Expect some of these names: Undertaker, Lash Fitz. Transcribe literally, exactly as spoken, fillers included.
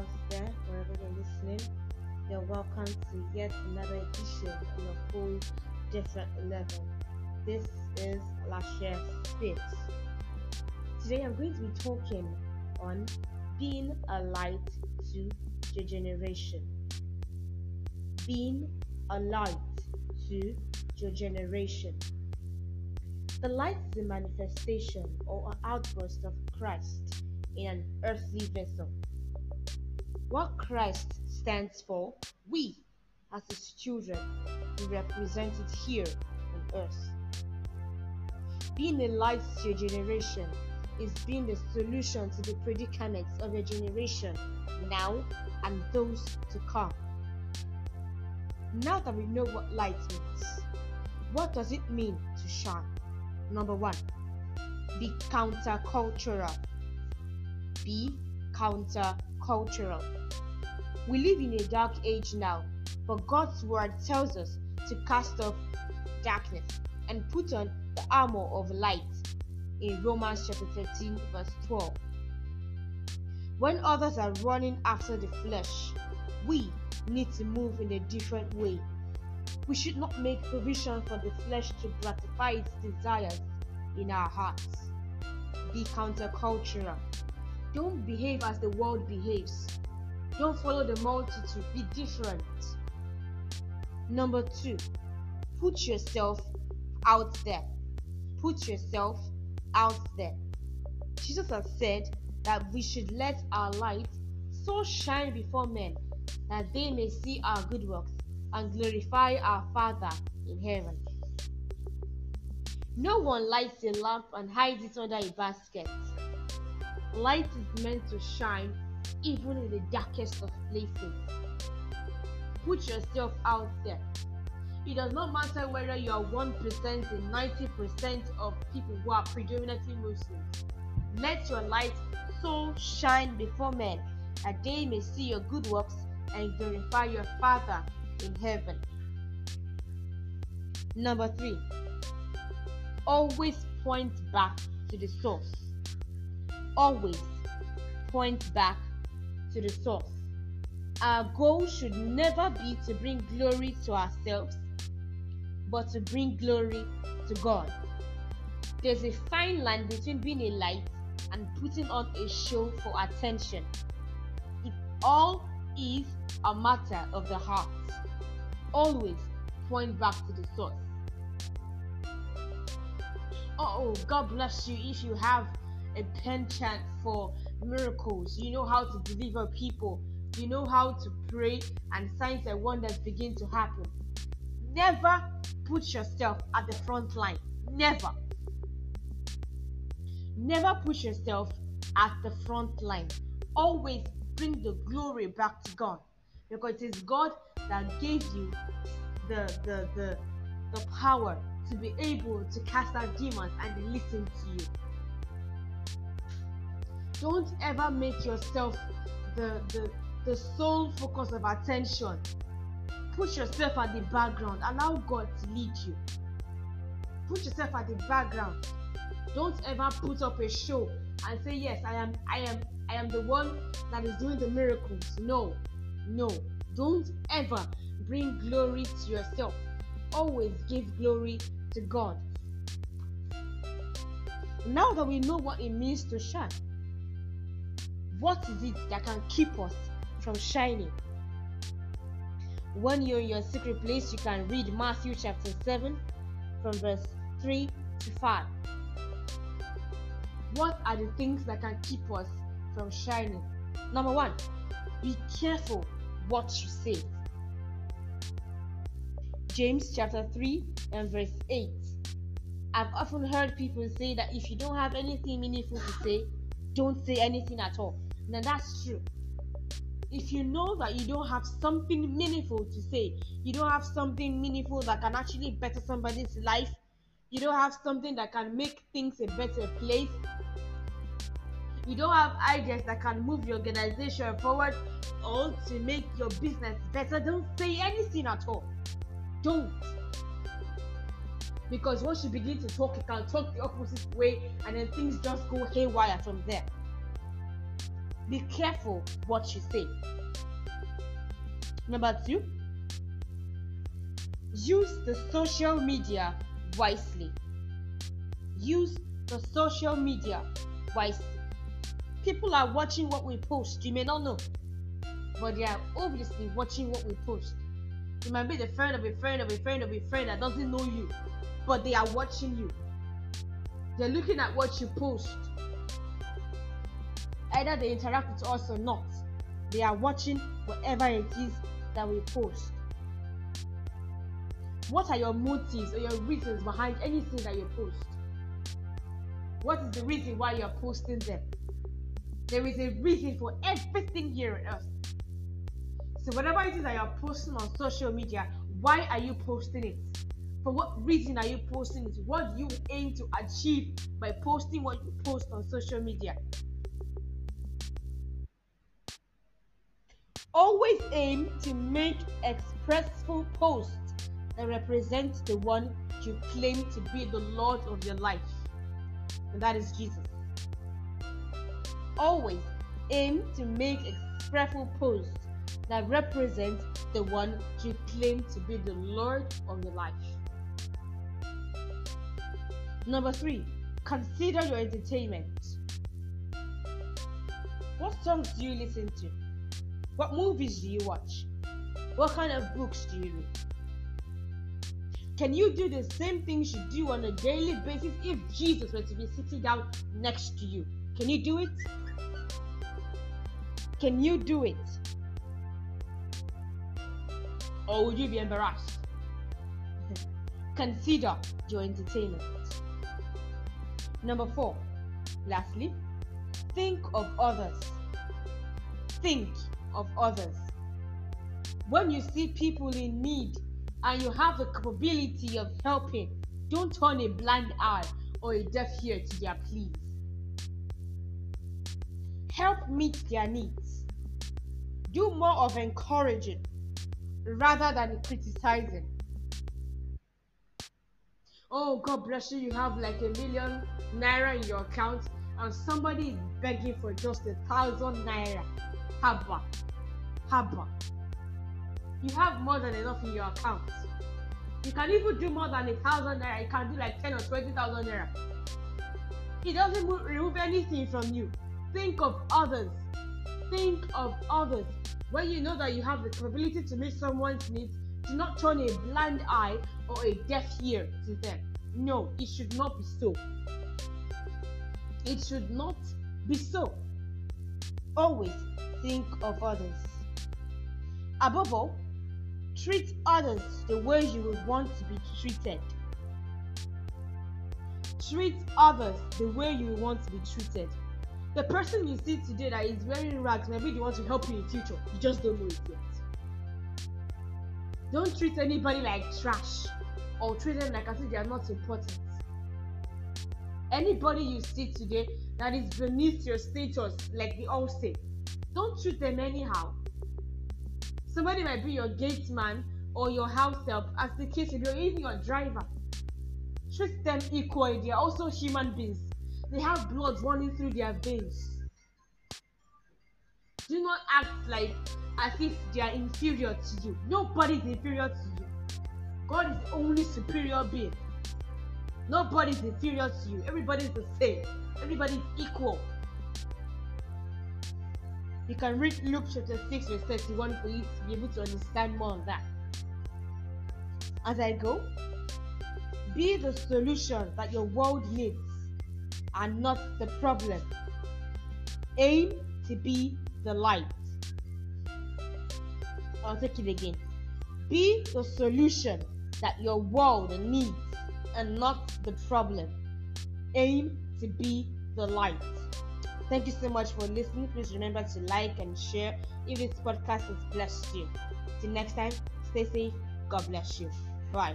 out there, wherever you're listening, you're welcome to yet another edition on a full different level. This is Lash Fitz. Today I'm going to be talking on being a light to your generation. Being a light to your generation. The light is a manifestation or an outburst of Christ in an earthly vessel. What Christ stands for, we, as His children, we represent it here on earth. Being a light to your generation is being the solution to the predicaments of your generation now and those to come. Now that we know what light means, what does it mean to shine? Number one, be countercultural. Be countercultural. We live in a dark age now, but God's word tells us to cast off darkness and put on the armor of light in Romans chapter thirteen, verse twelve. When others are running after the flesh, we need to move in a different way. We should not make provision for the flesh to gratify its desires in our hearts. Be countercultural. Don't behave as the world behaves. Don't follow the multitude. Be different. Number two, put yourself out there. Put yourself out there. Jesus has said that we should let our light so shine before men that they may see our good works and glorify our Father in heaven. No one lights a lamp and hides it under a basket. Light is meant to shine even in the darkest of places. Put yourself out there. It does not matter whether you are one percent and ninety percent of people who are predominantly Muslims. Let your light so shine before men that they may see your good works and glorify your Father in heaven. Number three, always point back to the source. Always point back to the source. Our goal should never be to bring glory to ourselves, but to bring glory to God. There's a fine line between being a light and putting on a show for attention. It all is a matter of the heart. Always point back to the source. Oh, God bless you if you have a pen chant for miracles. You know how to deliver people. You know how to pray and signs and wonders begin to happen. Never put yourself at the front line. Never. Never put yourself at the front line. Always bring the glory back to God, because it is God that gave you the, the, the, the power to be able to cast out demons and they listen to you. Don't ever make yourself the, the, the sole focus of attention. Put yourself at the background. Allow God to lead you. Put yourself at the background. Don't ever put up a show and say, yes, I am, I am, I am the one that is doing the miracles. No, no. Don't ever bring glory to yourself. Always give glory to God. Now that we know what it means to shine, what is it that can keep us from shining? When you're in your secret place, you can read Matthew chapter seven from verse three to five. What are the things that can keep us from shining? Number one, be careful what you say. James chapter three and verse eight. I've often heard people say that if you don't have anything meaningful to say, don't say anything at all. Now that's true. If you know that you don't have something meaningful to say, you don't have something meaningful that can actually better somebody's life, you don't have something that can make things a better place, you don't have ideas that can move your organization forward or to make your business better, don't say anything at all. Don't. Because once you begin to talk, you can talk the opposite way and then things just go haywire from there. Be careful what you say. Number two, use the social media wisely. Use the social media wisely. People are watching what we post. You may not know, but they are obviously watching what we post. You might be the friend of a friend of a friend of a friend that doesn't know you, but they are watching you. They're looking at what you post. Either they interact with us or not, they are watching whatever it is that we post. What are your motives or your reasons behind anything that you post? What is the reason why you're posting them? There is a reason for everything here on earth. So whatever it is that you're posting on social media, why are you posting it? For what reason are you posting it? What do you aim to achieve by posting what you post on social media? Always aim to make expressful posts that represent the one you claim to be the Lord of your life, and that is Jesus. Always aim to make expressful posts that represent the one you claim to be the Lord of your life. Number three, consider your entertainment. What songs do you listen to? What movies do you watch? What kind of books do you read? Can you do the same things you do on a daily basis if Jesus were to be sitting down next to you? Can you do it? Can you do it? Or would you be embarrassed? Consider your entertainment. Number four, lastly, think of others. Think of others. When you see people in need and you have the capability of helping, don't turn a blind eye or a deaf ear to their pleas. Help meet their needs. Do more of encouraging rather than criticizing. Oh, God bless you, you have like a million naira in your account and somebody is begging for just a thousand naira. Haba, haba. You have more than enough in your account. You can even do more than a thousand naira. You can do like ten or twenty thousand naira. It doesn't remove anything from you. Think of others. Think of others. When you know that you have the capability to meet someone's needs, do not turn a blind eye or a deaf ear to them. No, it should not be so. It should not be so. Always think of others. Above all, treat others the way you would want to be treated. Treat others the way you want to be treated. The person you see today that is wearing rags may be the one to help you in the future. You just don't know it yet. Don't treat anybody like trash or treat them like as if they are not important. Anybody you see today that is beneath your status, like we all say, don't treat them anyhow. Somebody might be your gate man or your house help, as the case may be, or even your driver. Treat them equally. They are also human beings. They have blood running through their veins. Do not act like as if they are inferior to you. Nobody is inferior to you. God is the only superior being. Nobody is inferior to you. Everybody is the same. Everybody is equal. You can read Luke chapter six verse thirty-one for you to be able to understand more on that. As I go, be the solution that your world needs and not the problem. Aim to be the light. I'll take it again. Be the solution that your world needs and not the problem. Aim to be the light. Thank you so much for listening. Please remember to like and share if this podcast has blessed you. Till next time, stay safe. God bless you. Bye.